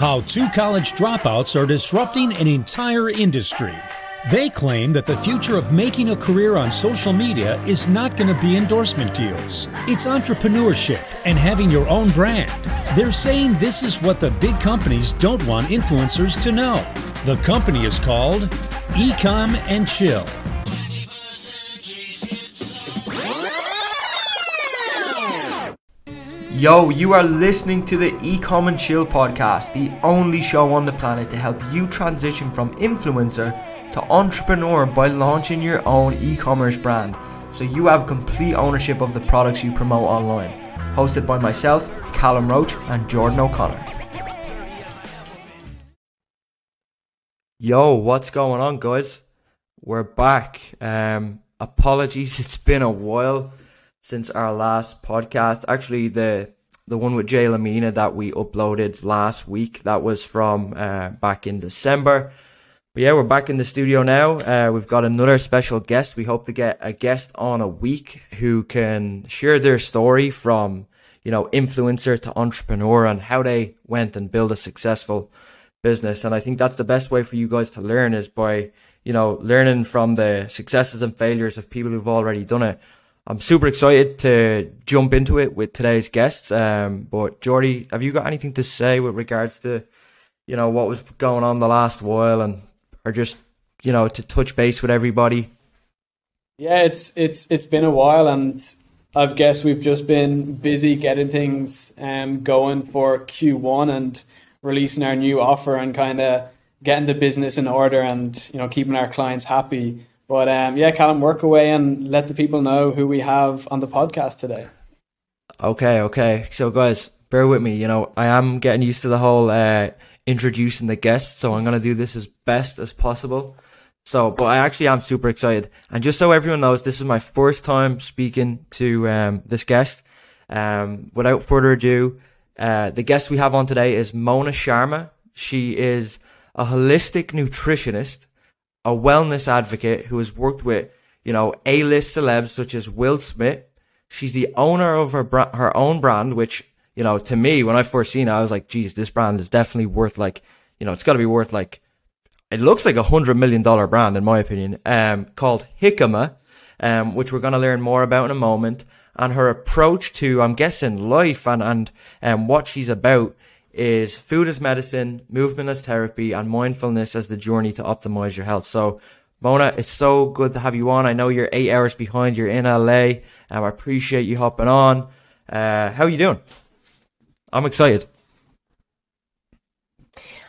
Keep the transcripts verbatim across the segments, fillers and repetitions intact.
How two college dropouts are disrupting an entire industry. They claim that the future of making a career on social media is not going to be endorsement deals. It's entrepreneurship and having your own brand. They're saying this is what the big companies don't want influencers to know. The company is called Ecom and Chill. Yo, you are listening to the Ecom and Chill podcast, the only show on the planet to help you transition from influencer to entrepreneur by launching your own e-commerce brand, so you have complete ownership of the products you promote online. Hosted by myself, Callum Roach, and Jordan O'Connor. Yo, what's going on, guys? We're back. Um, apologies, it's been a while since our last podcast. Actually, the the one with Jay Lamina that we uploaded last week, that was from uh, back in December. But yeah, we're back in the studio now. Uh, we've got another special guest. We hope to get a guest on a week who can share their story from, you know, influencer to entrepreneur and how they went and built a successful business. And I think that's the best way for you guys to learn is by, you know, learning from the successes and failures of people who've already done it. I'm super excited to jump into it with today's guests. Um, but Jordy, have you got anything to say with regards to, you know, what was going on the last while and or just, you know, to touch base with everybody? Yeah, it's it's it's been a while, and I guess we've just been busy getting things um, going for Q one and releasing our new offer and kind of getting the business in order and, you know, keeping our clients happy. But um, yeah, Callum, work away and let the people know who we have on the podcast today. Okay, okay. So guys, bear with me. You know, I am getting used to the whole uh, introducing the guests, so I'm going to do this as best as possible. So, but I actually am super excited. And just so everyone knows, this is my first time speaking to um, this guest. Um, without further ado, uh, the guest we have on today is Mona Sharma. She is a holistic nutritionist, a wellness advocate who has worked with, you know, A-list celebs such as Will Smith. She's the owner of her bra- her own brand, which, you know, to me, when I first seen it, I was like, geez, this brand is definitely worth like, you know, it's got to be worth like, it looks like a hundred million dollar brand, in my opinion, um, called Xicama, um, which we're going to learn more about in a moment. And her approach to, I'm guessing, life and, and um, what she's about is food as medicine, movement as therapy, and mindfulness as the journey to optimize your health. So, Mona, it's so good to have you on. I know you're eight hours behind. You're in L A. Um, I appreciate you hopping on. Uh, how are you doing? I'm excited.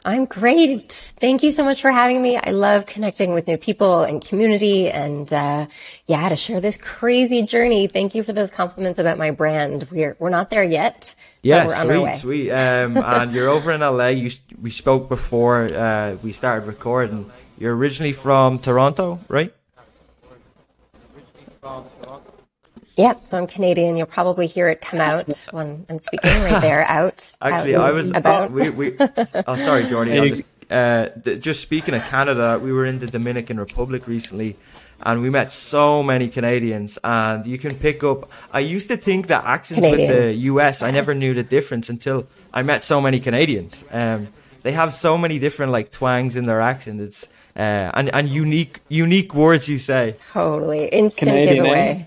I'm great. Thank you so much for having me. I love connecting with new people and community and, uh, yeah, to share this crazy journey. Thank you for those compliments about my brand. We're, we're not there yet. Yeah, we're sweet, on our way. sweet. Um, and you're over in L A. You, we spoke before, uh, we started recording. You're originally from Toronto, right? Yeah, so I'm Canadian. You'll probably hear it come out when I'm speaking right there. Out. Actually, out I was about. Oh, we, we, oh sorry, Jordy. Hey. Just, uh, th- just speaking of Canada, we were in the Dominican Republic recently, and we met so many Canadians. And you can pick up. I used to think that accents Canadians. With the U S, yeah. I never knew the difference until I met so many Canadians. Um, they have so many different like twangs in their accent. It's uh, and and unique unique words you say. Totally instant Canadian giveaway. Names.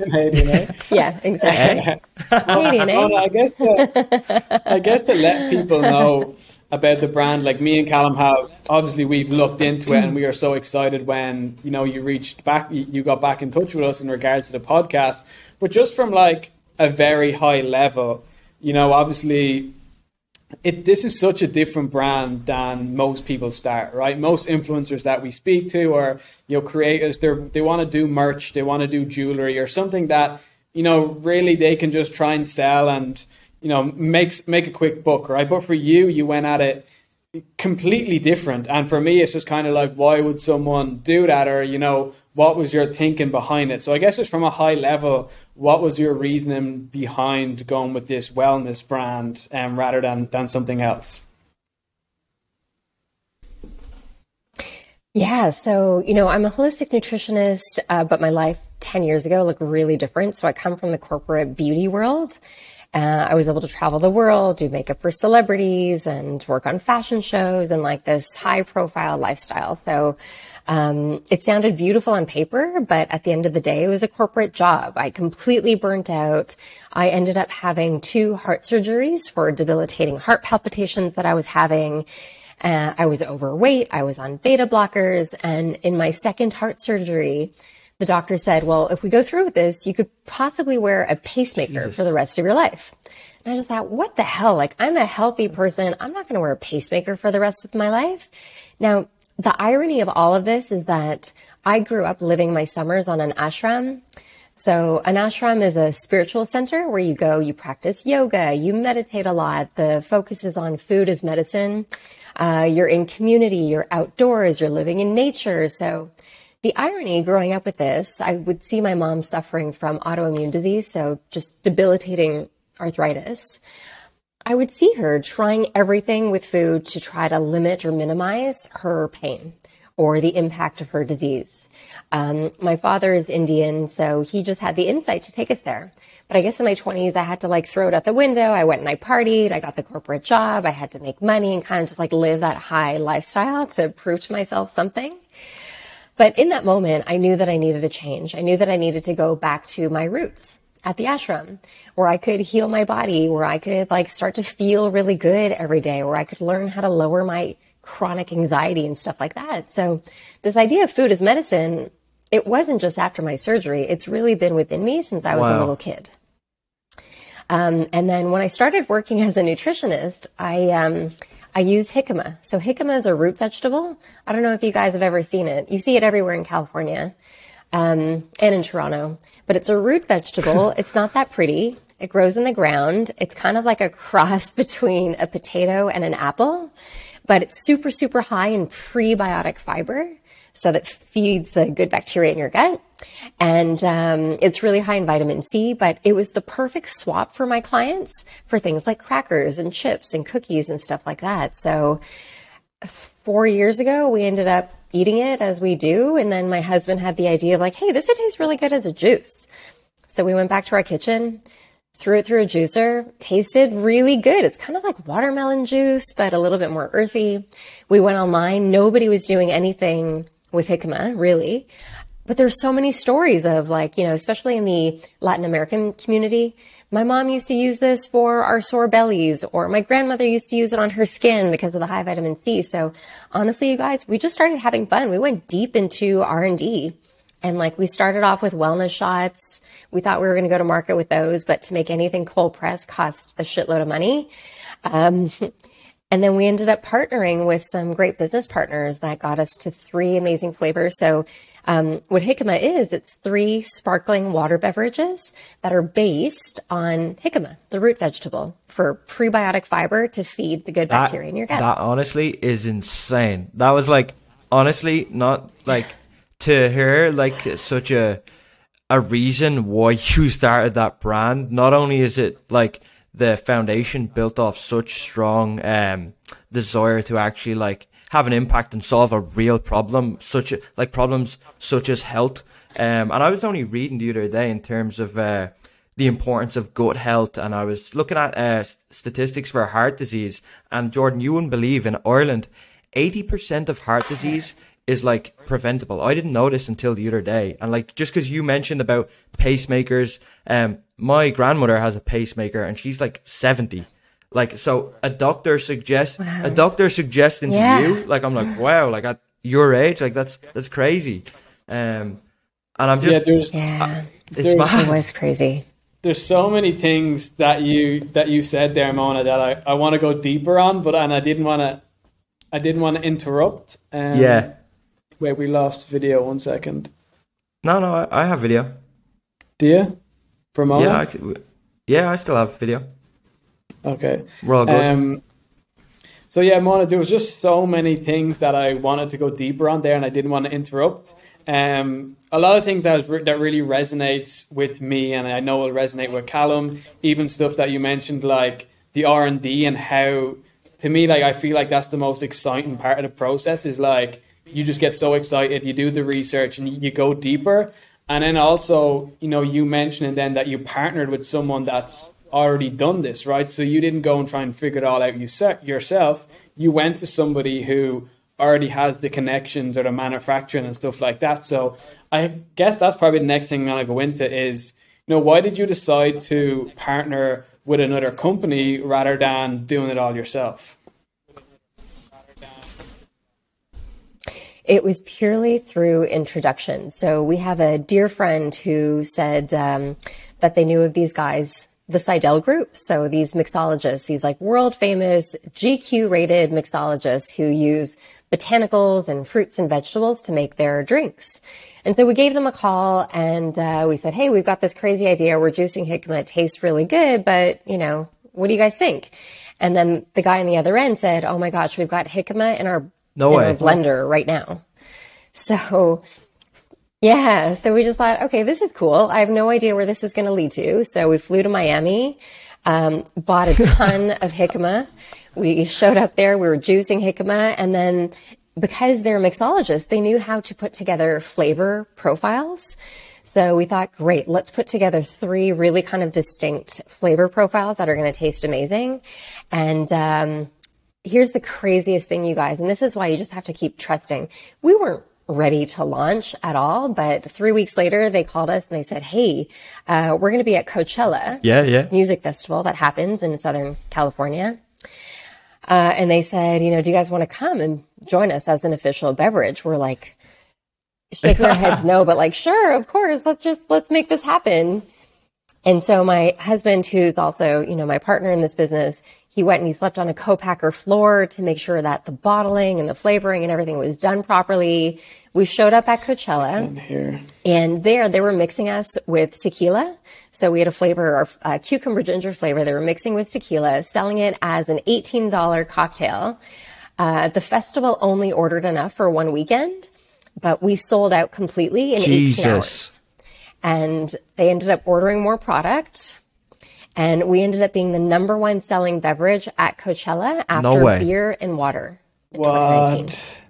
Canadian, eh? Yeah, exactly. Canadian, eh? Well, I guess to, I guess to let people know about the brand, like me and Callum have, obviously we've looked into it and we are so excited when, you know, you reached back, you got back in touch with us in regards to the podcast, but just from like a very high level, you know, obviously it, this is such a different brand than most people start, right? Most influencers that we speak to are, you know, creators, they they want to do merch, they want to do jewelry or something that, you know, really they can just try and sell and, you know, makes make a quick buck, right? But for you, you went at it completely different. And for me, it's just kind of like, why would someone do that? Or, you know, what was your thinking behind it? So I guess just from a high level, what was your reasoning behind going with this wellness brand um, rather than, than something else? Yeah. So, you know, I'm a holistic nutritionist, uh, but my life ten years ago looked really different. So I come from the corporate beauty world. Uh, I was able to travel the world, do makeup for celebrities and work on fashion shows and like this high profile lifestyle. So um, it sounded beautiful on paper, but at the end of the day, it was a corporate job. I completely burnt out. I ended up having two heart surgeries for debilitating heart palpitations that I was having. Uh, I was overweight. I was on beta blockers. And in my second heart surgery, the doctor said, well, if we go through with this, you could possibly wear a pacemaker Jesus. for the rest of your life. And I just thought, what the hell? Like, I'm a healthy person. I'm not going to wear a pacemaker for the rest of my life. Now, the irony of all of this is that I grew up living my summers on an ashram. So an ashram is a spiritual center where you go, you practice yoga, you meditate a lot. The focus is on food as medicine. Uh, you're in community, you're outdoors, you're living in nature. So the irony growing up with this, I would see my mom suffering from autoimmune disease, so just debilitating arthritis. I would see her trying everything with food to try to limit or minimize her pain or the impact of her disease. Um, my father is Indian, so he just had the insight to take us there. But I guess in my twenties, I had to like throw it out the window. I went and I partied. I got the corporate job. I had to make money and kind of just like live that high lifestyle to prove to myself something. But in that moment, I knew that I needed a change. I knew that I needed to go back to my roots at the ashram, where I could heal my body, where I could like start to feel really good every day, where I could learn how to lower my chronic anxiety and stuff like that. So this idea of food as medicine, it wasn't just after my surgery. It's really been within me since I was wow. a little kid. Um, and then when I started working as a nutritionist, I... Um, I use jicama. So jicama is a root vegetable. I don't know if you guys have ever seen it. You see it everywhere in California, um, and in Toronto, but it's a root vegetable. It's not that pretty. It grows in the ground. It's kind of like a cross between a potato and an apple, but it's super, super high in prebiotic fiber. So that feeds the good bacteria in your gut. And um, it's really high in vitamin C, but it was the perfect swap for my clients for things like crackers and chips and cookies and stuff like that. So four years ago, we ended up eating it as we do. And then my husband had the idea of like, hey, this would taste really good as a juice. So we went back to our kitchen, threw it through a juicer, tasted really good. It's kind of like watermelon juice, but a little bit more earthy. We went online. Nobody was doing anything with jicama, really. But there's so many stories of like, you know, especially in the Latin American community, my mom used to use this for our sore bellies, or my grandmother used to use it on her skin because of the high vitamin C. So honestly, you guys, we just started having fun. We went deep into R and D, and like we started off with wellness shots. We thought we were going to go to market with those, but to make anything cold pressed cost a shitload of money. Um, And then we ended up partnering with some great business partners that got us to three amazing flavors. So um, what jicama is, it's three sparkling water beverages that are based on jicama, the root vegetable, for prebiotic fiber to feed the good that, bacteria in your gut. That honestly is insane. That was like, honestly, not like to her, like such a a reason why you started that brand. Not only is it like the foundation built off such strong um desire to actually like have an impact and solve a real problem, such a, like problems such as health, um and I was only reading the other day in terms of uh the importance of gut health, and I was looking at uh statistics for heart disease, and Jordan, you wouldn't believe, in Ireland eighty percent of heart disease is like preventable. I didn't know this until the other day, and like just because you mentioned about pacemakers, um my grandmother has a pacemaker and she's like seventy. Like, so a doctor suggests, wow. a doctor suggesting yeah. to you, like, I'm like, wow, like at your age, like that's, that's crazy. Um, and I'm just, yeah, there's, yeah. I, it's mad. It was crazy. There's so many things that you, that you said there, Mona, that I, I want to go deeper on, but, and I didn't want to, I didn't want to interrupt. Um, yeah. Wait, we lost video one second. No, no, I, I have video. Do you? For Mona? Yeah, I, yeah, I still have video. Okay. We're all good. Um, so yeah, Mona, there was just so many things that I wanted to go deeper on there, and I didn't want to interrupt. Um, a lot of things that was re- that really resonates with me, and I know will resonate with Callum. Even stuff that you mentioned, like the R and D, and how, to me, like I feel like that's the most exciting part of the process. Is like you just get so excited, you do the research, and you go deeper. And then also, you know, you mentioning then that you partnered with someone that's already done this, right? So you didn't go and try and figure it all out yourself. You went to somebody who already has the connections or the manufacturing and stuff like that. So I guess that's probably the next thing I'm going to go into is, you know, why did you decide to partner with another company rather than doing it all yourself? It was purely through introduction. So we have a dear friend who said um, that they knew of these guys, the Seidel group. So these mixologists, these like world famous G Q rated mixologists who use botanicals and fruits and vegetables to make their drinks. And so we gave them a call and uh, we said, hey, we've got this crazy idea. We're juicing jicama. It tastes really good, but you know, what do you guys think? And then the guy on the other end said, oh my gosh, we've got jicama in our, no in way. our blender right now. So yeah, so we just thought, okay, this is cool. I have no idea where this is going to lead to. So we flew to Miami, um, bought a ton of jicama. We showed up there, we were juicing jicama, and then because they're mixologists, they knew how to put together flavor profiles. So we thought, great, let's put together three really kind of distinct flavor profiles that are going to taste amazing. And um, here's the craziest thing, you guys, and this is why you just have to keep trusting. We weren't ready to launch at all, but three weeks later they called us and they said, hey, uh, we're going to be at Coachella, yeah, yeah. music festival that happens in Southern California. Uh, and they said, you know, do you guys want to come and join us as an official beverage? We're like shaking our heads no, but like, sure, of course, let's just, let's make this happen. And so my husband, who's also, you know, my partner in this business, he went and he slept on a co-packer floor to make sure that the bottling and the flavoring and everything was done properly. We showed up at Coachella and there they were mixing us with tequila. So we had a flavor, a cucumber ginger flavor. They were mixing with tequila, selling it as an eighteen dollars cocktail. Uh, the festival only ordered enough for one weekend, but we sold out completely in Jesus. eighteen hours. And they ended up ordering more product. And we ended up being the number one selling beverage at Coachella after no beer and water in what? twenty nineteen.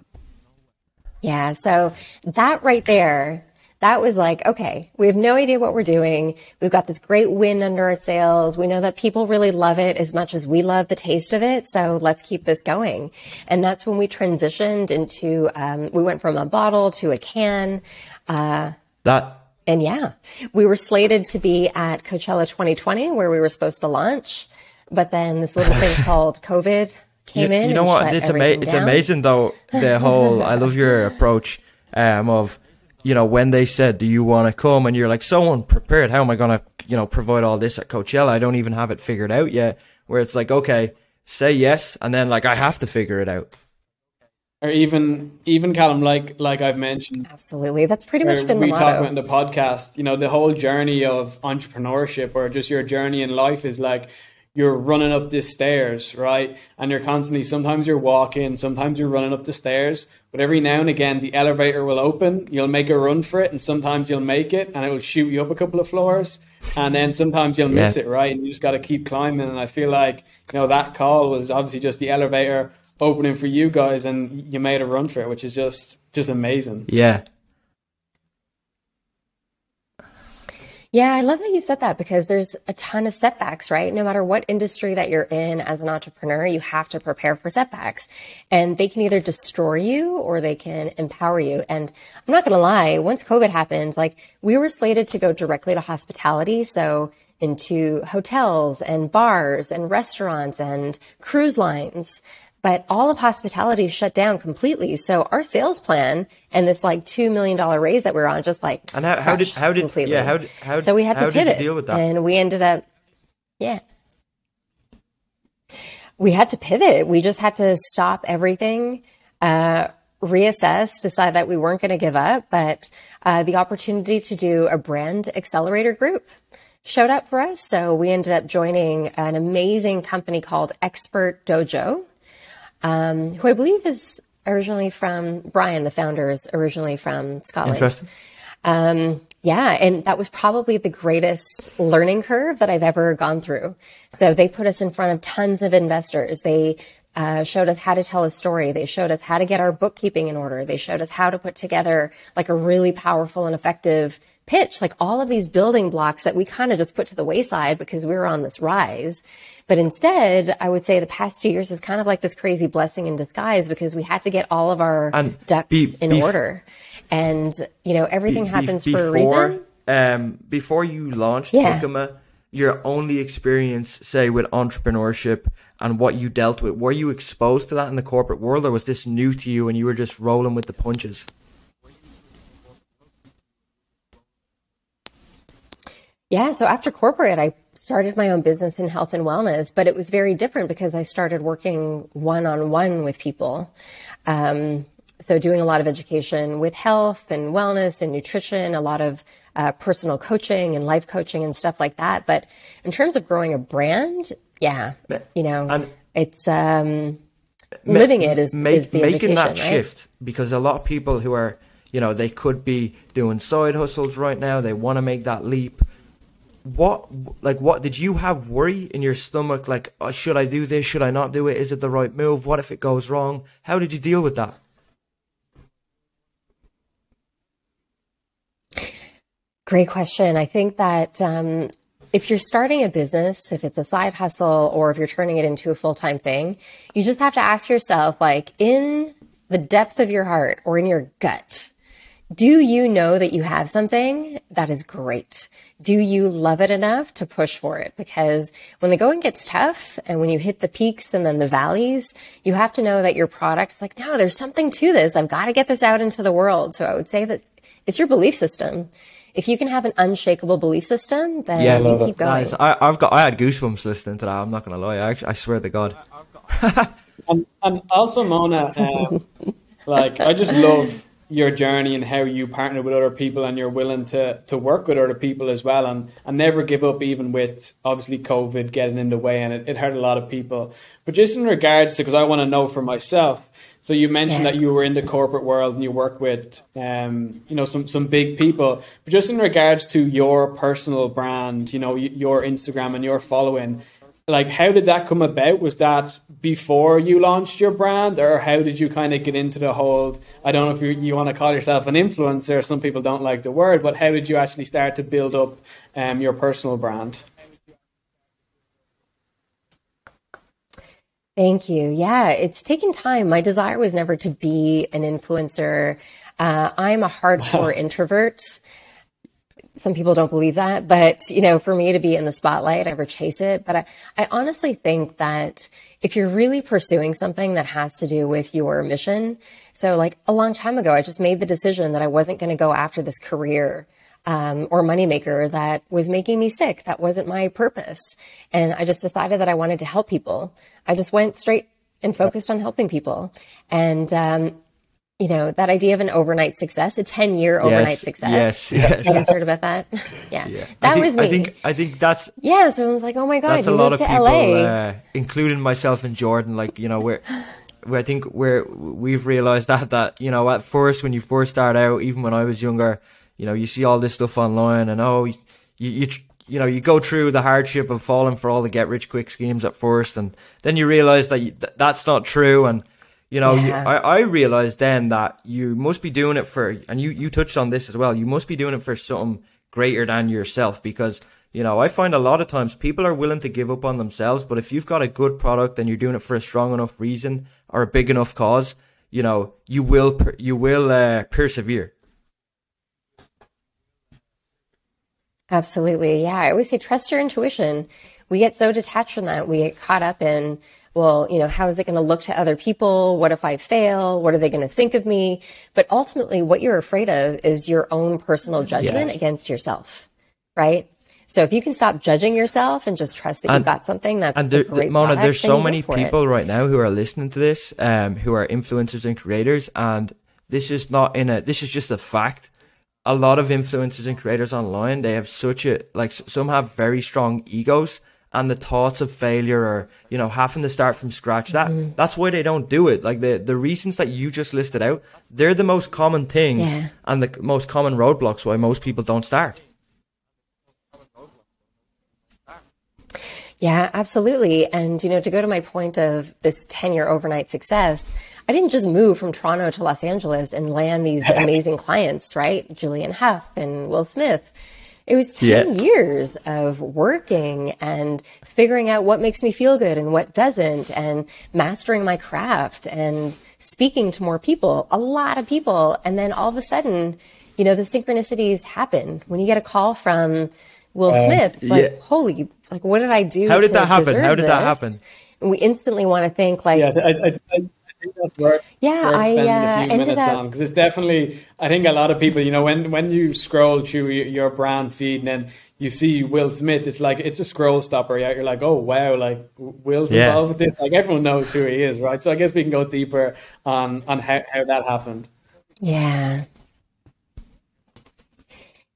Yeah, so that right there, that was like, okay, we have no idea what we're doing. We've got this great wind under our sails. We know that people really love it as much as we love the taste of it. So let's keep this going. And that's when we transitioned into, um, we went from a bottle to a can. Uh, that. And yeah, we were slated to be at Coachella twenty twenty where we were supposed to launch. But then this little thing called COVID came you, in. You know and what? Shut it's, ama- it's amazing, though, the whole, I love your approach um, of, you know, when they said, do you want to come? And you're like, so unprepared. How am I going to, you know, provide all this at Coachella? I don't even have it figured out yet. Where it's like, okay, say yes. And then like, I have to figure it out. Or even, even Callum, like like I've mentioned. Absolutely. That's pretty much been the motto. We talk about in the podcast, you know, the whole journey of entrepreneurship or just your journey in life is like, you're running up these stairs, right? And you're constantly, sometimes you're walking, sometimes you're running up the stairs, but every now and again, the elevator will open, you'll make a run for it. And sometimes you'll make it and it will shoot you up a couple of floors. And then sometimes you'll yeah. miss it, right? And you just got to keep climbing. And I feel like, you know, that call was obviously just the elevator opening for you guys and you made a run for it, which is just, just amazing. Yeah. Yeah, I love that you said that because there's a ton of setbacks, right? No matter what industry that you're in as an entrepreneur, you have to prepare for setbacks and they can either destroy you or they can empower you. And I'm not going to lie, once COVID happened, like we were slated to go directly to hospitality. So into hotels and bars and restaurants and cruise lines. But all of hospitality shut down completely. So our sales plan and this like two million dollars raise that we were on just like and how, how did how did completely. Yeah, how, how, so we had to pivot deal with that? And we ended up, yeah, we had to pivot. We just had to stop everything, uh, reassess, decide that we weren't going to give up, but uh, the opportunity to do a brand accelerator group showed up for us. So we ended up joining an amazing company called Expert Dojo. Um, who I believe is originally from Brian, the founder is originally from Scotland. Interesting. Um, yeah. And that was probably the greatest learning curve that I've ever gone through. So they put us in front of tons of investors. They, uh, showed us how to tell a story. They showed us how to get our bookkeeping in order. They showed us how to put together like a really powerful and effective pitch, like all of these building blocks that we kind of just put to the wayside because we were on this rise. But instead, I would say the past two years is kind of like this crazy blessing in disguise because we had to get all of our and ducks be, in be, order. And, you know, everything be, happens be, for before, a reason. Um, before you launched yeah. Xicama, your only experience, say, with entrepreneurship and what you dealt with, were you exposed to that in the corporate world, or was this new to you and you were just rolling with the punches? Yeah, so after corporate, I started my own business in health and wellness, but it was very different because I started working one-on-one with people. Um, so doing a lot of education with health and wellness and nutrition, a lot of uh, personal coaching and life coaching and stuff like that. But in terms of growing a brand, yeah, you know, and it's um, living it is, make, is the making education, that right? shift, because a lot of people who are, you know, they could be doing side hustles right now. They want to make that leap. What, like, what did you have worry in your stomach? Like, oh, should I do this? Should I not do it? Is it the right move? What if it goes wrong? How did you deal with that? Great question. I think that um, if you're starting a business, if it's a side hustle, or if you're turning it into a full-time thing, you just have to ask yourself, like, in the depth of your heart or in your gut, do you know that you have something that is great? Do you love it enough to push for it? Because when the going gets tough and when you hit the peaks and then the valleys, you have to know that your product is like, no, there's something to this. I've got to get this out into the world. So I would say that it's your belief system. If you can have an unshakable belief system, then yeah, you keep it. going. Nice. I, I've got, I had goosebumps listening to that. I'm not going to lie. I, actually, I swear to God. and, and also, Mona, um, like, I just love your journey and how you partner with other people, and you're willing to to work with other people as well, and, and never give up, even with obviously COVID getting in the way, and it, it hurt a lot of people. But just in regards to, because I want to know for myself, so you mentioned that you were in the corporate world and you work with um you know some some big people, but just in regards to your personal brand, you know, your Instagram and your following, like, how did that come about? Was that before you launched your brand, or how did you kind of get into the whole, I don't know if you, you want to call yourself an influencer, some people don't like the word, but how did you actually start to build up um, your personal brand? Thank you. Yeah, it's taken time. My desire was never to be an influencer. Uh, I'm a hardcore wow. introvert. Some people don't believe that, but, you know, for me to be in the spotlight, I ever chase it. But I, I honestly think that if you're really pursuing something that has to do with your mission, so like a long time ago, I just made the decision that I wasn't going to go after this career um, or moneymaker that was making me sick. That wasn't my purpose. And I just decided that I wanted to help people. I just went straight and focused on helping people. And, um, you know, that idea of an overnight success, a ten-year overnight yes, success. Yes, yes. You guys heard about that? yeah. yeah. That think, was me. I think, I think that's... Yeah, so I was like, oh my God, that's you a lot moved of to people, L A. Uh, including myself and Jordan, like, you know, we're, we're, I think we're, we've realized that, that, you know, at first, when you first start out, even when I was younger, you know, you see all this stuff online and, oh, you, you, you know, you go through the hardship of falling for all the get-rich-quick schemes at first, and then you realize that you, th- that's not true, and... You know, yeah. you, I, I realized then that you must be doing it for, and you, you touched on this as well, you must be doing it for something greater than yourself, because, you know, I find a lot of times people are willing to give up on themselves, but if you've got a good product and you're doing it for a strong enough reason or a big enough cause, you know, you will, you will uh, persevere. Absolutely. Yeah. I always say, trust your intuition. We get so detached from that. We get caught up in, well, you know, how is it going to look to other people? What if I fail? What are they going to think of me? But ultimately, what you're afraid of is your own personal judgment yes. against yourself, right? So if you can stop judging yourself and just trust that and, you've got something that's and there, a great Mona, product, there's so many people it. right now who are listening to this, um, who are influencers and creators, and this is not in a. This is just a fact. A lot of influencers and creators online, they have such a like. Some have very strong egos. And the thoughts of failure, or, you know, having to start from scratch, that mm-hmm. that's why they don't do it. Like the, the reasons that you just listed out, they're the most common things yeah. and the most common roadblocks why most people don't start. Yeah, absolutely. And, you know, to go to my point of this ten-year overnight success, I didn't just move from Toronto to Los Angeles and land these amazing clients, right? Julianne Hough and Will Smith. It was ten yeah. years of working and figuring out what makes me feel good and what doesn't, and mastering my craft and speaking to more people, a lot of people. And then all of a sudden, you know, the synchronicities happen. When you get a call from Will Smith, um, it's like, yeah. holy, like, what did I do? How did that happen? How did that happen? And we instantly want to think, like, yeah, I, I, I think that's worth. Yeah, I uh, ended up because it's definitely. I think a lot of people, you know, when when you scroll through your brand feed and then you see Will Smith, it's like it's a scroll stopper. Yeah, you're like, oh wow, like Will's yeah. involved with this. Like everyone knows who he is, right? So I guess we can go deeper on on how, how that happened. Yeah.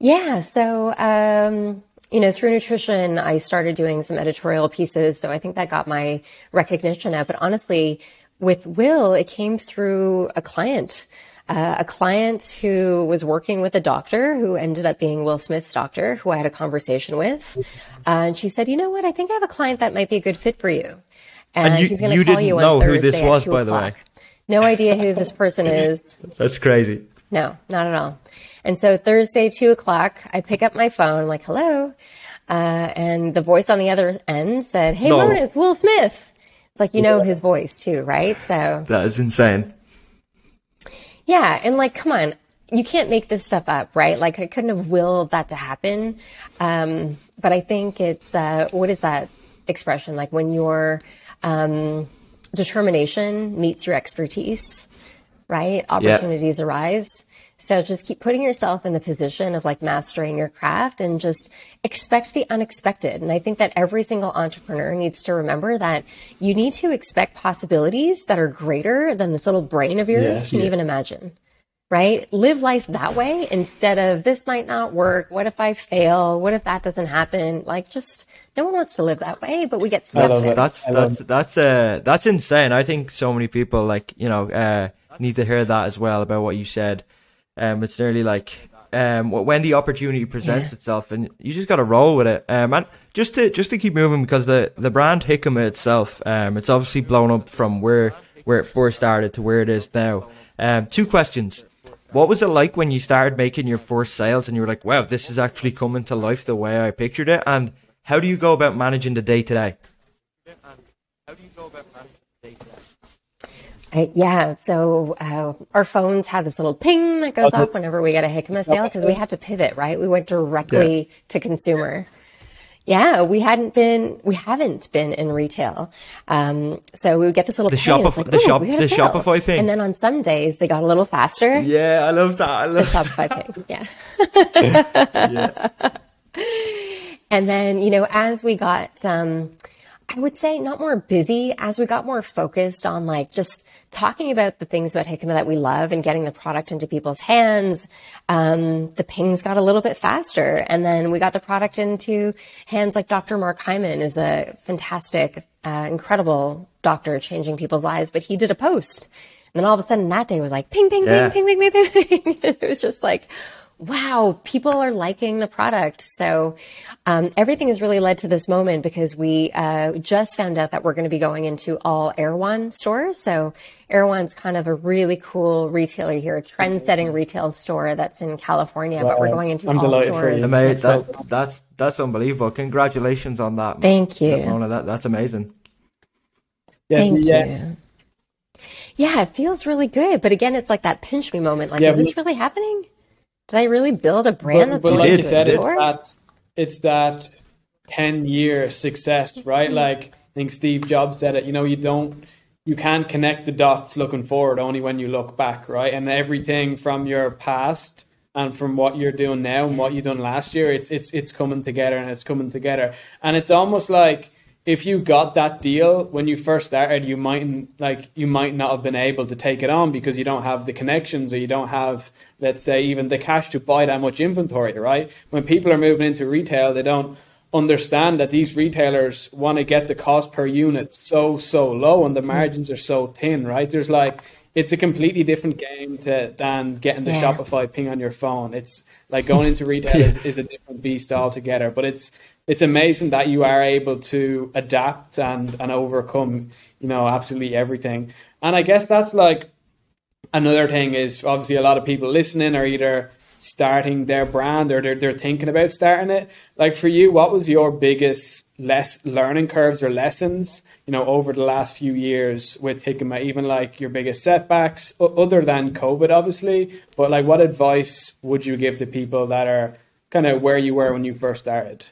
Yeah. So, um, you know, through nutrition, I started doing some editorial pieces. So I think that got my recognition out. But honestly, with Will, it came through a client, uh, a client who was working with a doctor who ended up being Will Smith's doctor, who I had a conversation with. Uh, and she said, you know what? I think I have a client that might be a good fit for you. And, and you, he's going to call you on Thursday at two o'clock. You didn't know who this was, by the way. No idea who this person is. That's crazy. No, not at all. And so Thursday, two o'clock, I pick up my phone, like, hello. Uh, and the voice on the other end said, hey, no. Mona, it's Will Smith. It's like, you know his voice too, right? So that is insane. Yeah. And like, come on, you can't make this stuff up, right? Like I couldn't have willed that to happen. Um, but I think it's, uh, what is that expression? Like when your um, determination meets your expertise, right? Opportunities yeah. arise. So just keep putting yourself in the position of like mastering your craft and just expect the unexpected. And I think that every single entrepreneur needs to remember that you need to expect possibilities that are greater than this little brain of yours yes, can yeah. even imagine, right? Live life that way instead of this might not work. What if I fail? What if that doesn't happen? Like just no one wants to live that way, but we get stuck. That's, that's, that's, uh, that's insane. I think so many people like, you know, uh, need to hear that as well about what you said. Um, it's nearly like um, when the opportunity presents yeah. itself, and you just got to roll with it. Um, and just to just to keep moving, because the, the brand Xicama itself, um, it's obviously blown up from where where it first started to where it is now. Um, two questions: what was it like when you started making your first sales, and you were like, "Wow, this is actually coming to life the way I pictured it"? And how do you go about managing the day to day? How do you go about managing the day to day? Yeah. So uh, our phones have this little ping that goes okay. off whenever we get a Xicama sale because we had to pivot, right? We went directly yeah. to consumer. Yeah. We hadn't been, we haven't been in retail. Um, so we would get this little the ping. Shopify, like, the shop, the Shopify ping. And then on some days they got a little faster. Yeah. I love that. I love the Shopify ping. Yeah. yeah. And then, you know, as we got, um, I would say not more busy as we got more focused on like just talking about the things about Xicama that we love and getting the product into people's hands. Um, the pings got a little bit faster. And then we got the product into hands like Doctor Mark Hyman is a fantastic, uh, incredible doctor changing people's lives, but he did a post. And then all of a sudden that day was like ping, ping, yeah. ping, ping, ping, ping, ping, ping. It was just like, wow, people are liking the product. So um, everything has really led to this moment because we uh, just found out that we're going to be going into all Erewhon stores. So Erewhon's kind of a really cool retailer here, a trend-setting retail store that's in California, wow. but we're going into I'm all stores. Amazing. That's, that's, that's unbelievable. Congratulations on that. Thank you. Mona, that, that's amazing. Yeah, Thank yeah. you. Yeah, it feels really good. But again, it's like that pinch me moment. Like, yeah, is we- this really happening? Did I really build a brand but, that's going like to said, it's that, it's that ten-year success, right? Mm-hmm. Like I think Steve Jobs said it, you know, you don't, you can't connect the dots looking forward only when you look back, right? And everything from your past and from what you're doing now and what you done last year, it's it's it's coming together and it's coming together. And it's almost like if you got that deal when you first started, you mightn't like you might not have been able to take it on because you don't have the connections or you don't have, let's say, even the cash to buy that much inventory, right? When people are moving into retail, they don't understand that these retailers want to get the cost per unit so, so low and the margins are so thin, right? There's like it's a completely different game to than getting the yeah. Shopify ping on your phone. It's like going into retail yeah. is, is a different beast altogether. But it's it's amazing that you are able to adapt and and overcome, you know, absolutely everything. And I guess that's like another thing is obviously a lot of people listening are either starting their brand or they're they're thinking about starting it. Like for you, what was your biggest less learning curves or lessons, you know, over the last few years with Xicama, even like your biggest setbacks other than COVID obviously, but like what advice would you give to people that are kind of where you were when you first started?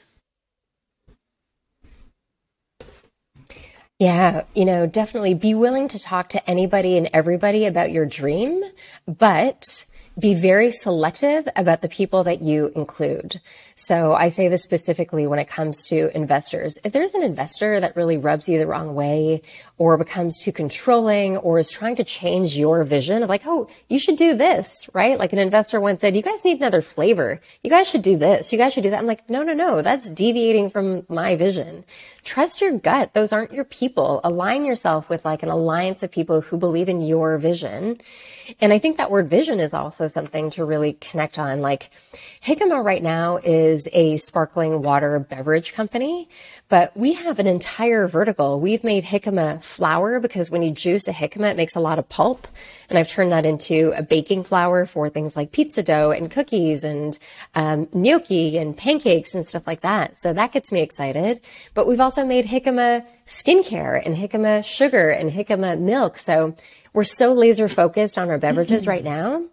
Yeah, you know, definitely be willing to talk to anybody and everybody about your dream, but be very selective about the people that you include. So I say this specifically when it comes to investors. If there's an investor that really rubs you the wrong way or becomes too controlling or is trying to change your vision of like, oh, you should do this, right? Like an investor once said, you guys need another flavor. You guys should do this. You guys should do that. I'm like, no, no, no, that's deviating from my vision. Trust your gut. Those aren't your people. Align yourself with like an alliance of people who believe in your vision. And I think that word vision is also something to really connect on. Like Xicama right now is a sparkling water beverage company, but we have an entire vertical. We've made Xicama flour because when you juice a Xicama, it makes a lot of pulp. And I've turned that into a baking flour for things like pizza dough and cookies and um, gnocchi and pancakes and stuff like that. So that gets me excited. But we've also made Xicama skincare and Xicama sugar and Xicama milk. So we're so laser focused on our beverages mm-hmm. right now.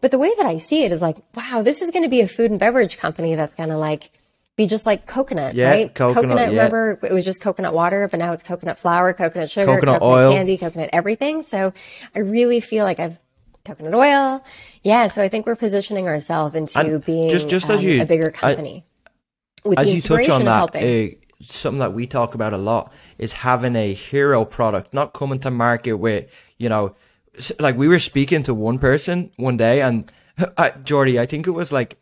But the way that I see it is like, wow, this is going to be a food and beverage company that's going to like be just like coconut, yeah, right? Coconut, coconut yeah. Remember, it was just coconut water, but now it's coconut flour, coconut sugar, coconut, coconut oil, candy, coconut everything. So I really feel like I've coconut oil. Yeah. So I think we're positioning ourselves into and being just, just um, you, a bigger company. I, with as the inspiration you touch on that, of helping. Uh, something that we talk about a lot is having a hero product, not coming to market with, you know, like we were speaking to one person one day and I, Jordy, I think it was like,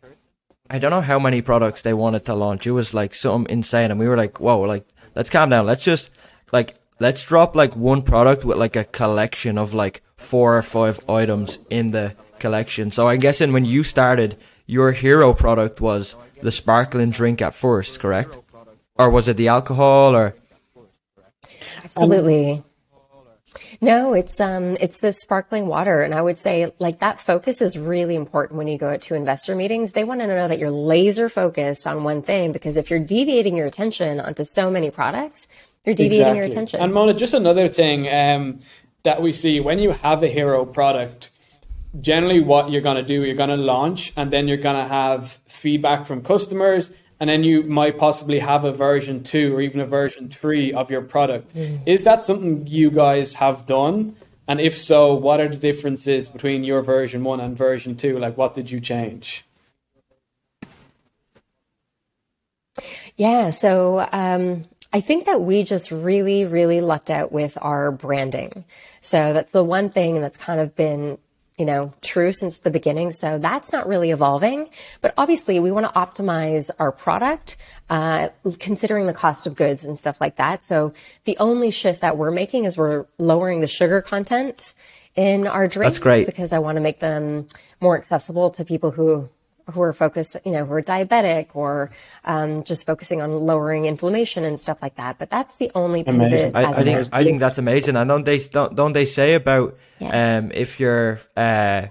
I don't know how many products they wanted to launch. It was like something insane. And we were like, whoa, like, let's calm down. Let's just like, let's drop like one product with like a collection of like four or five items in the collection. So I'm guessing when you started, your hero product was the sparkling drink at first, correct? Or was it the alcohol or? Absolutely. No, it's um, it's the sparkling water. And I would say like that focus is really important when you go to investor meetings. They want to know that you're laser focused on one thing, because if you're deviating your attention onto so many products, you're deviating exactly. your attention. And Mona, just another thing um, that we see when you have a hero product, generally what you're going to do, you're going to launch and then you're going to have feedback from customers. And then you might possibly have a version two or even a version three of your product. Mm. Is that something you guys have done? And if so, what are the differences between your version one and version two? Like, what did you change? Yeah, so um, I think that we just really, really lucked out with our branding. So that's the one thing that's kind of been you know, true since the beginning. So that's not really evolving, but obviously we want to optimize our product, uh, considering the cost of goods and stuff like that. So the only shift that we're making is we're lowering the sugar content in our drinks because I want to make them more accessible to people who, who are focused, you know, who are diabetic or, um, just focusing on lowering inflammation and stuff like that. But that's the only pivot. I, as I, think, I think that's amazing. And don't they, don't, don't they say about, yeah. um, if your, uh,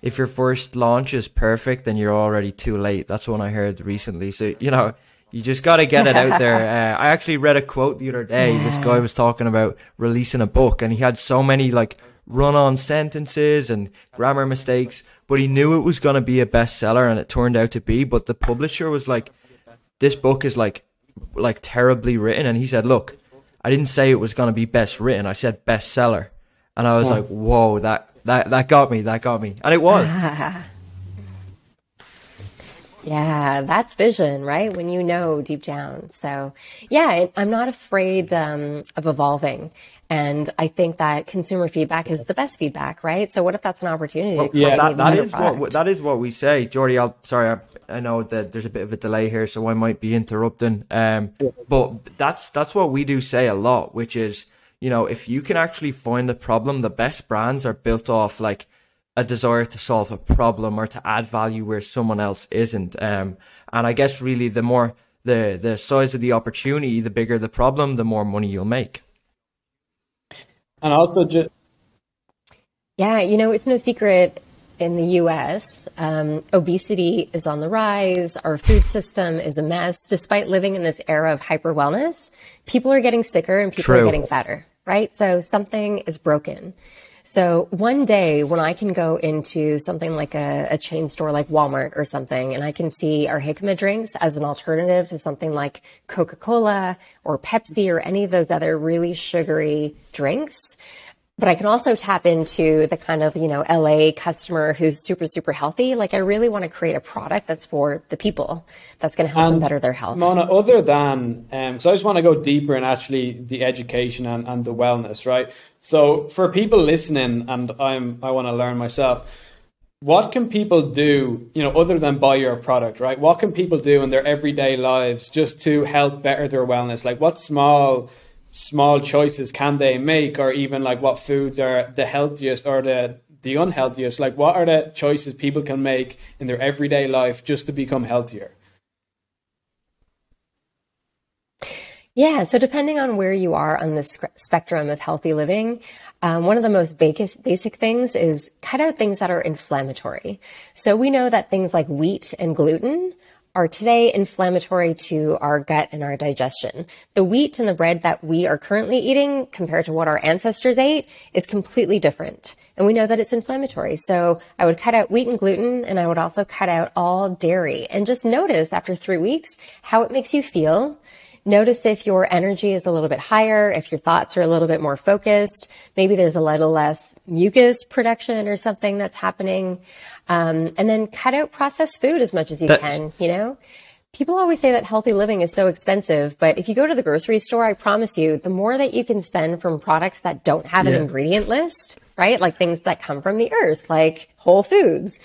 if your first launch is perfect, then you're already too late. That's one I heard recently. So, you know, you just got to get it out there. Uh, I actually read a quote the other day. Yeah. This guy was talking about releasing a book and he had so many like run-on sentences and grammar mistakes, but he knew it was going to be a bestseller and it turned out to be, but the publisher was like, this book is like, like terribly written. And he said, look, I didn't say it was going to be best written. I said bestseller. And I was oh. like, whoa, that, that, that got me, that got me. And it was. Yeah, that's vision, right? When you know deep down. So yeah, I'm not afraid um, of evolving. And I think that consumer feedback is the best feedback, right? So what if that's an opportunity? Well, to yeah, that, that is product? what that is what we say, Jordy. I'll sorry, I, I know that there's a bit of a delay here, so I might be interrupting. Um, but that's that's what we do say a lot, which is you know, if you can actually find a problem, the best brands are built off like a desire to solve a problem or to add value where someone else isn't. Um, and I guess really the more the, the size of the opportunity, the bigger the problem, the more money you'll make. And also just, yeah, you know, it's no secret in the U S, um, obesity is on the rise. Our food system is a mess. Despite living in this era of hyper wellness, people are getting sicker and people True. Are getting fatter, right? So something is broken. So one day when I can go into something like a, a chain store like Walmart or something, and I can see our jicama drinks as an alternative to something like Coca-Cola or Pepsi or any of those other really sugary drinks. But I can also tap into the kind of, you know, L A customer who's super, super healthy. Like I really want to create a product that's for the people that's going to help and them better their health. Mona, other than, um, so I just want to go deeper in actually the education and, and the wellness, right? So for people listening, and I'm, I want to learn myself, what can people do, you know, other than buy your product, right? What can people do in their everyday lives just to help better their wellness? Like what small small choices can they make, or even like what foods are the healthiest or the the unhealthiest? Like what are the choices people can make in their everyday life just to become healthier? Yeah, so depending on where you are on the sc- spectrum of healthy living, um, one of the most basic, basic things is cut out things that are inflammatory. So we know that things like wheat and gluten are today inflammatory to our gut and our digestion. The wheat and the bread that we are currently eating compared to what our ancestors ate is completely different. And we know that it's inflammatory. So I would cut out wheat and gluten, and I would also cut out all dairy, and just notice after three weeks how it makes you feel. Notice if your energy is a little bit higher, if your thoughts are a little bit more focused, maybe there's a little less mucus production or something that's happening. Um, and then cut out processed food as much as you that's- can, you know? People always say that healthy living is so expensive, but if you go to the grocery store, I promise you, the more that you can spend from products that don't have yeah. an ingredient list, right? Like things that come from the earth, like whole foods,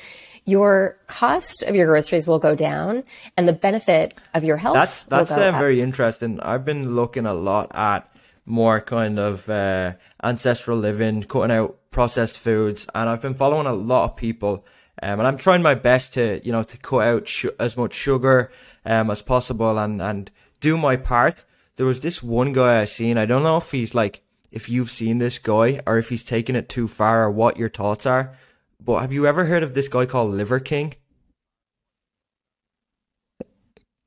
your cost of your groceries will go down and the benefit of your health that's, that's will go uh, up. That's very interesting. I've been looking a lot at more kind of uh, ancestral living, cutting out processed foods. And I've been following a lot of people um, and I'm trying my best to, you know, to cut out sh- as much sugar um, as possible and, and do my part. There was this one guy I seen. I don't know if he's like, if you've seen this guy or if he's taking it too far or what your thoughts are. But have you ever heard of this guy called Liver King?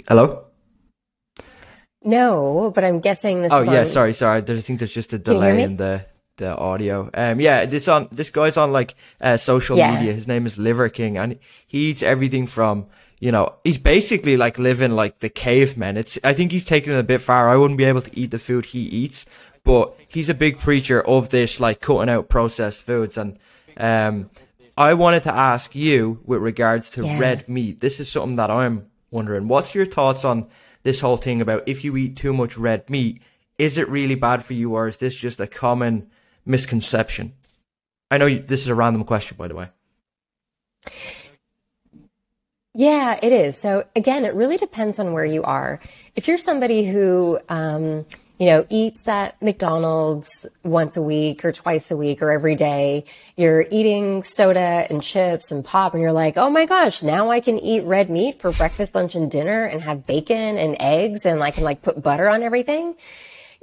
Hello? No, but I'm guessing this. Oh is yeah, on... sorry, sorry. I think there's just a delay in the, the audio. Um, yeah, this on this guy's on like uh, social yeah. media. His name is Liver King, and he eats everything from, you know, he's basically like living like the cavemen. It's I think he's taking it a bit far. I wouldn't be able to eat the food he eats, but he's a big preacher of this, like cutting out processed foods and um. I wanted to ask you with regards to yeah. red meat. This is something that I'm wondering. What's your thoughts on this whole thing about if you eat too much red meat, is it really bad for you, or is this just a common misconception? I know you, this is a random question, by the way. Yeah, it is. So again, it really depends on where you are. If you're somebody who, um, you know, eats at McDonald's once a week or twice a week or every day, you're eating soda and chips and pop, and you're like, oh my gosh, now I can eat red meat for breakfast, lunch, and dinner and have bacon and eggs and I can like put butter on everything.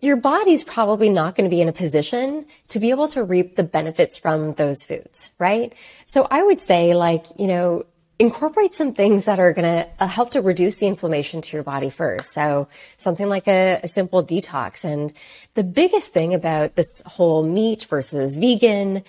Your body's probably not going to be in a position to be able to reap the benefits from those foods, right? So I would say like, you know, incorporate some things that are going to help to reduce the inflammation to your body first. So something like a, a simple detox. And the biggest thing about this whole meat versus vegan,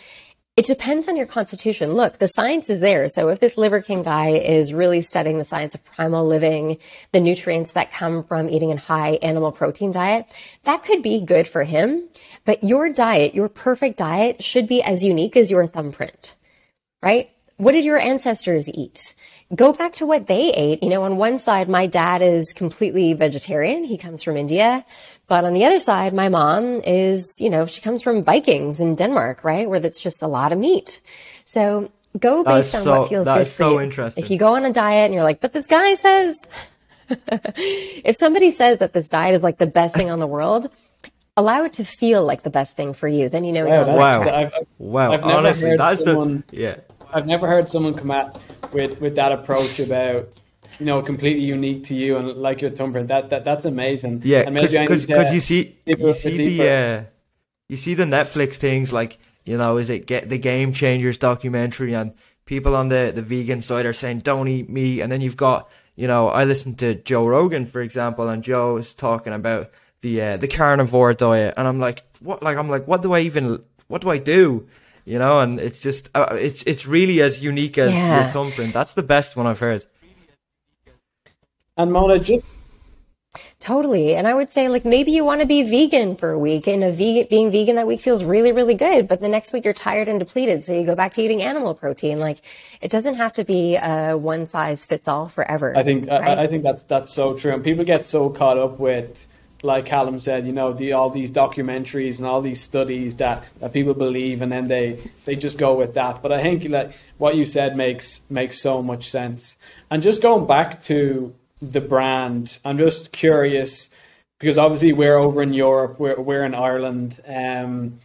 it depends on your constitution. Look, the science is there. So if this Liver King guy is really studying the science of primal living, the nutrients that come from eating a high animal protein diet, that could be good for him. But your diet, your perfect diet, should be as unique as your thumbprint, right? What did your ancestors eat? Go back to what they ate. You know, on one side, my dad is completely vegetarian. He comes from India. But on the other side, my mom is, you know, she comes from Vikings in Denmark, right? Where that's just a lot of meat. So go based on what feels good for you. That's so interesting. If you go on a diet and you're like, but this guy says, if somebody says that this diet is like the best thing on the world, allow it to feel like the best thing for you. Then you know. Wow, you wow. The, I've, I've, wow. I've never Honestly, heard that's someone, the yeah. I've never heard someone come at with with that approach about, you know, completely unique to you and like your thumbprint. That that that's amazing. Yeah, because uh, you see you see deeper. the uh, you see the Netflix things like, you know, is it get the Game Changers documentary, and people on the the vegan side are saying don't eat meat, and then you've got, you know, I listened to Joe Rogan, for example, and Joe is talking about the uh, the carnivore diet, and I'm like, what? Like I'm like, what do I even? What do I do? You know, and it's just, uh, it's it's really as unique as yeah. your thumbprint. That's the best one I've heard. And Mona, just totally. And I would say, like, maybe you want to be vegan for a week, and a vegan being vegan that week feels really, really good. But the next week you're tired and depleted, so you go back to eating animal protein. Like, it doesn't have to be a one size fits all forever. I think right? I, I think that's that's so true, and people get so caught up with, like Callum said, you know, the all these documentaries and all these studies that, that people believe, and then they, they just go with that. But I think like what you said makes makes so much sense. And just going back to the brand, I'm just curious, because obviously we're over in Europe, we're we're in Ireland. Um,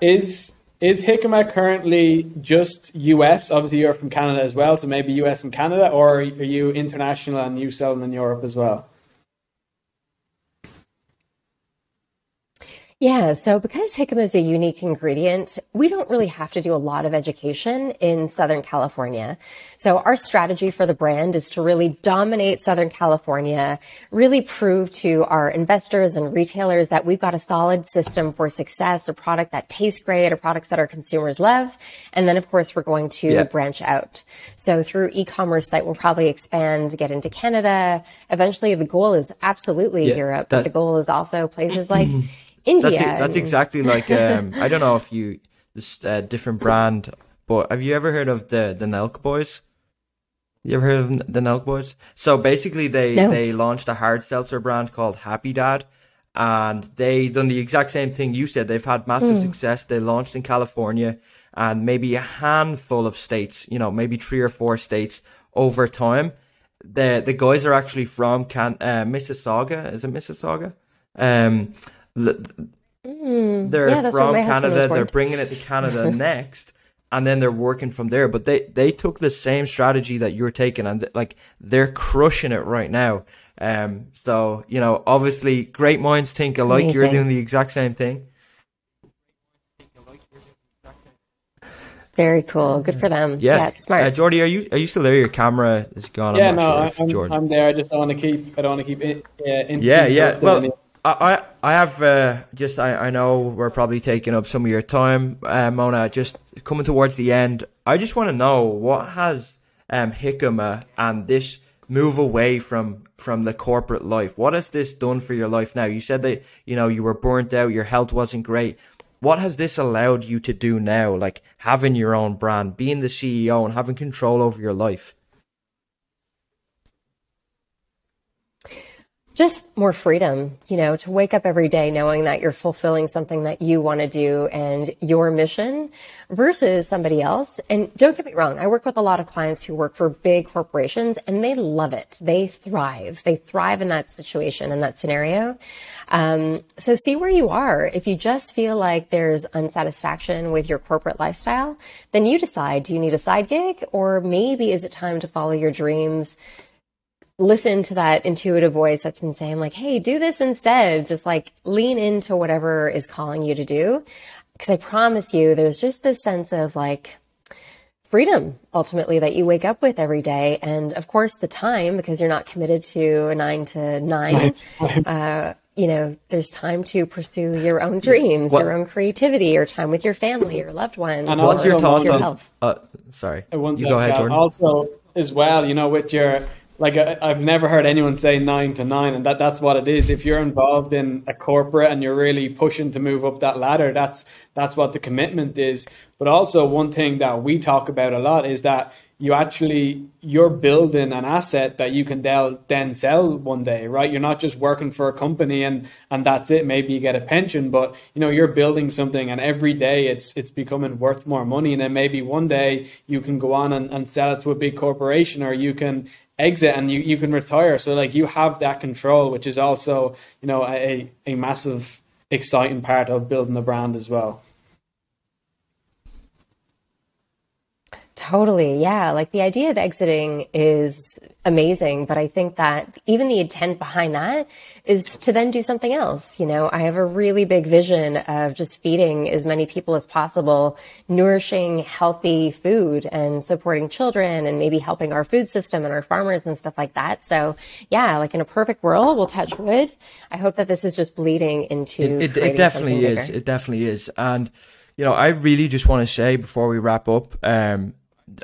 is is Xicama currently just U S? Obviously you're from Canada as well, so maybe U S and Canada, or are you international and you selling in Europe as well? Yeah, so because Xicama is a unique ingredient, we don't really have to do a lot of education in Southern California. So our strategy for the brand is to really dominate Southern California, really prove to our investors and retailers that we've got a solid system for success, a product that tastes great, a product that our consumers love. And then, of course, we're going to yeah. branch out. So through e-commerce site, we'll probably expand, get into Canada. Eventually, the goal is absolutely yeah, Europe, that- but the goal is also places like India. That's, that's exactly like, um, I don't know if you, this uh, different brand, but have you ever heard of the, the Nelk Boys? You ever heard of the Nelk Boys? So basically they, no. they launched a hard seltzer brand called Happy Dad, and they done the exact same thing you said. They've had massive mm. success. They launched in California and maybe a handful of states, you know, maybe three or four states over time. The, the guys are actually from Can, uh, Mississauga. Is it Mississauga? Um, Mm, they're yeah, from Canada, they're bringing it to Canada next, and then they're working from there. But they, they took the same strategy that you're taking, and th- like they're crushing it right now. Um, so, you know, obviously great minds think alike. Amazing. You're doing the exact same thing. Very cool. Good for them. Yeah, yeah, it's smart. Uh, Jordy, are you are you still there? Your camera is gone. Yeah, I'm not no, sure I'm, I'm there. I just don't want to keep. I don't want to keep. In, uh, in, yeah, yeah. Well, I I have uh, just I, I know we're probably taking up some of your time, uh, Mona. Just coming towards the end, I just want to know what has um, Xicama and this move away from from the corporate life, what has this done for your life now? You said that, you know, you were burnt out, your health wasn't great. What has this allowed you to do now? Like having your own brand, being the C E O, and having control over your life. Just more freedom, you know, to wake up every day knowing that you're fulfilling something that you want to do and your mission versus somebody else. And don't get me wrong, I work with a lot of clients who work for big corporations and they love it. They thrive. They thrive in that situation, in that scenario. Um, so see where you are. If you just feel like there's unsatisfaction with your corporate lifestyle, then you decide, do you need a side gig, or maybe is it time to follow your dreams? Listen to that intuitive voice that's been saying like, hey, do this instead. Just like lean into whatever is calling you to do. Because I promise you, there's just this sense of like freedom ultimately that you wake up with every day. And of course the time, because you're not committed to a nine to nine, uh, you know, there's time to pursue your own dreams, what? your own creativity, or time with your family or loved ones. And what's your thoughts on health? Uh, sorry, you go ahead, Jordan. Also as well, you know, with your, like I've never heard anyone say nine to nine, and that, that's what it is. If you're involved in a corporate and you're really pushing to move up that ladder, that's that's what the commitment is. But also one thing that we talk about a lot is that you actually, you're building an asset that you can then sell one day, right? You're not just working for a company and, and that's it. Maybe you get a pension, but you know, you're building something and every day it's it's becoming worth more money. And then maybe one day you can go on and, and sell it to a big corporation, or you can exit and you, you can retire. So like you have that control, which is also, you know, a, a massive exciting part of building the brand as well. Totally. Yeah. Like the idea of exiting is amazing, but I think that even the intent behind that is to then do something else. You know, I have a really big vision of just feeding as many people as possible, nourishing healthy food and supporting children and maybe helping our food system and our farmers and stuff like that. So yeah, like in a perfect world, we'll touch wood. I hope that this is just bleeding into it. It, it definitely is. It definitely is. And, you know, I really just want to say before we wrap up, um,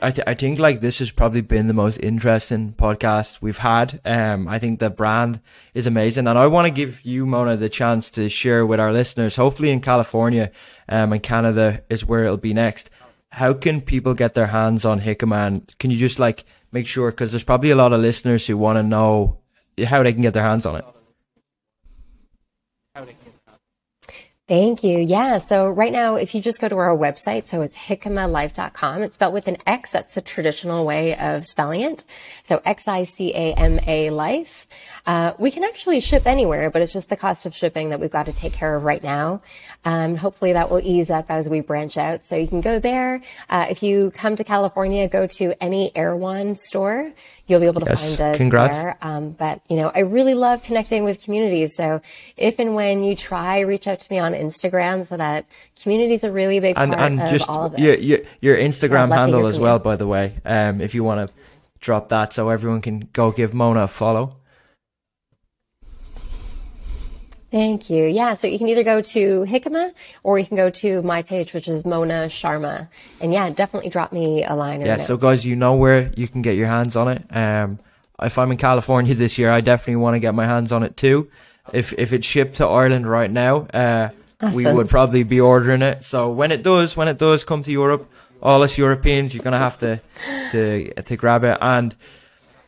I, th- I think like this has probably been the most interesting podcast we've had. Um, I think the brand is amazing, and I want to give you, Mona, the chance to share with our listeners, hopefully in California, um, and Canada is where it'll be next. How can people get their hands on Xicama? And can you just like make sure, because there's probably a lot of listeners who want to know how they can get their hands on it. Thank you. Yeah. So right now, if you just go to our website, so it's Jicama life dot com. It's spelled with an X. That's a traditional way of spelling it. So X I C A M A life. Uh, we can actually ship anywhere, but it's just the cost of shipping that we've got to take care of right now. Um, hopefully that will ease up as we branch out. So you can go there. Uh, if you come to California, go to any Erewhon store. You'll be able to yes. find us Congrats. there. Um, but, you know, I really love connecting with communities. So if and when you try, reach out to me on Instagram, so that community is a really big part and, and of just all of this. Your, your, your Instagram handle as well, by the way, um, if you want to drop that so everyone can go give Mona a follow. Thank you. Yeah, so you can either go to Xicama or you can go to my page, which is Mona Sharma. And yeah, definitely drop me a line. Yeah, so guys, you know where you can get your hands on it. Um, if I'm in California this year, I definitely want to get my hands on it too. If if it shipped to Ireland right now, uh, awesome. we would probably be ordering it. So when it does, when it does come to Europe, all us Europeans, you're gonna have to to to grab it. And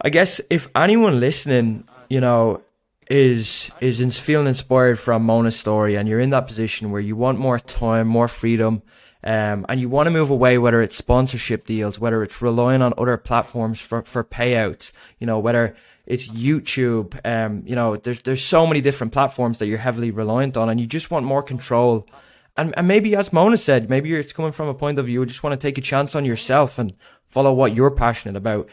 I guess if anyone listening, you know, is is feeling inspired from Mona's story, and you're in that position where you want more time, more freedom, um, and you want to move away, whether it's sponsorship deals, whether it's relying on other platforms for for payouts, you know, whether it's YouTube, um, you know, there's there's so many different platforms that you're heavily reliant on, and you just want more control. And and maybe, as Mona said, maybe it's coming from a point of view, you just want to take a chance on yourself and follow what you're passionate about.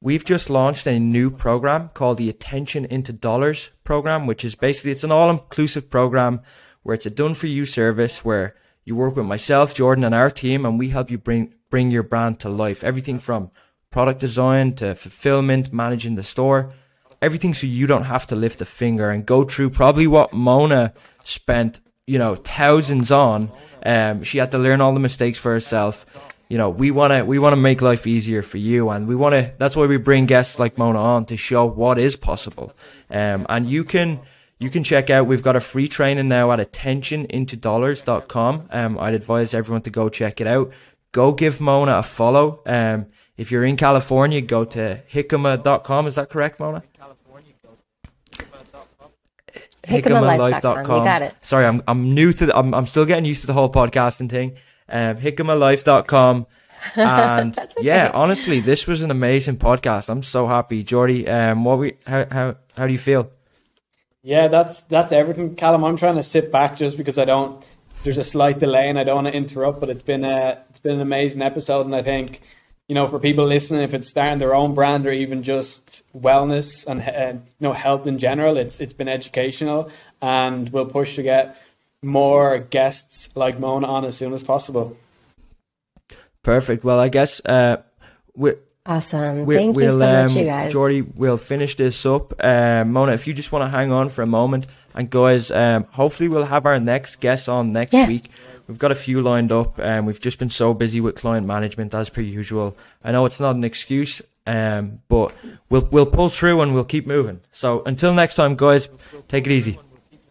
We've just launched a new program called the Attention into Dollars program, which is basically, it's an all-inclusive program where it's a done-for-you service where you work with myself, Jordan, and our team, and we help you bring bring your brand to life. Everything from product design to fulfillment, managing the store, everything, so you don't have to lift a finger and go through probably what Mona spent, you know, thousands on. Um, she had to learn all the mistakes for herself. You know, we want to, we want to make life easier for you. And we want to, that's why we bring guests like Mona on to show what is possible. Um, and you can, you can check out, we've got a free training now at attention into dollars dot com. Um, I'd advise everyone to go check it out. Go give Mona a follow. Um, If you're in California, go to Jicama dot com. Is that correct, Mona? Jicama life dot com. You got it. Sorry, I'm I'm new to the, I'm I'm still getting used to the whole podcasting thing. Um, Jicama life dot com. And okay. Yeah, honestly, this was an amazing podcast. I'm so happy, Jordy. Um, what we how how how do you feel? Yeah, that's that's everything, Callum. I'm trying to sit back just because I don't. There's a slight delay, and I don't want to interrupt. But it's been a it's been an amazing episode, and I think, you know, for people listening, if it's starting their own brand or even just wellness and, and you know, health in general, it's it's been educational, and we'll push to get more guests like Mona on as soon as possible. Perfect. Well, I guess uh, we awesome. We're, Thank we'll, you so um, much, you guys. Jordy, we'll finish this up. Uh, Mona, if you just want to hang on for a moment, and guys, um, hopefully we'll have our next guest on next yeah. week. We've got a few lined up, and we've just been so busy with client management as per usual. I know it's not an excuse, um, but we'll we'll pull through and we'll keep moving. So until next time, guys, take it easy.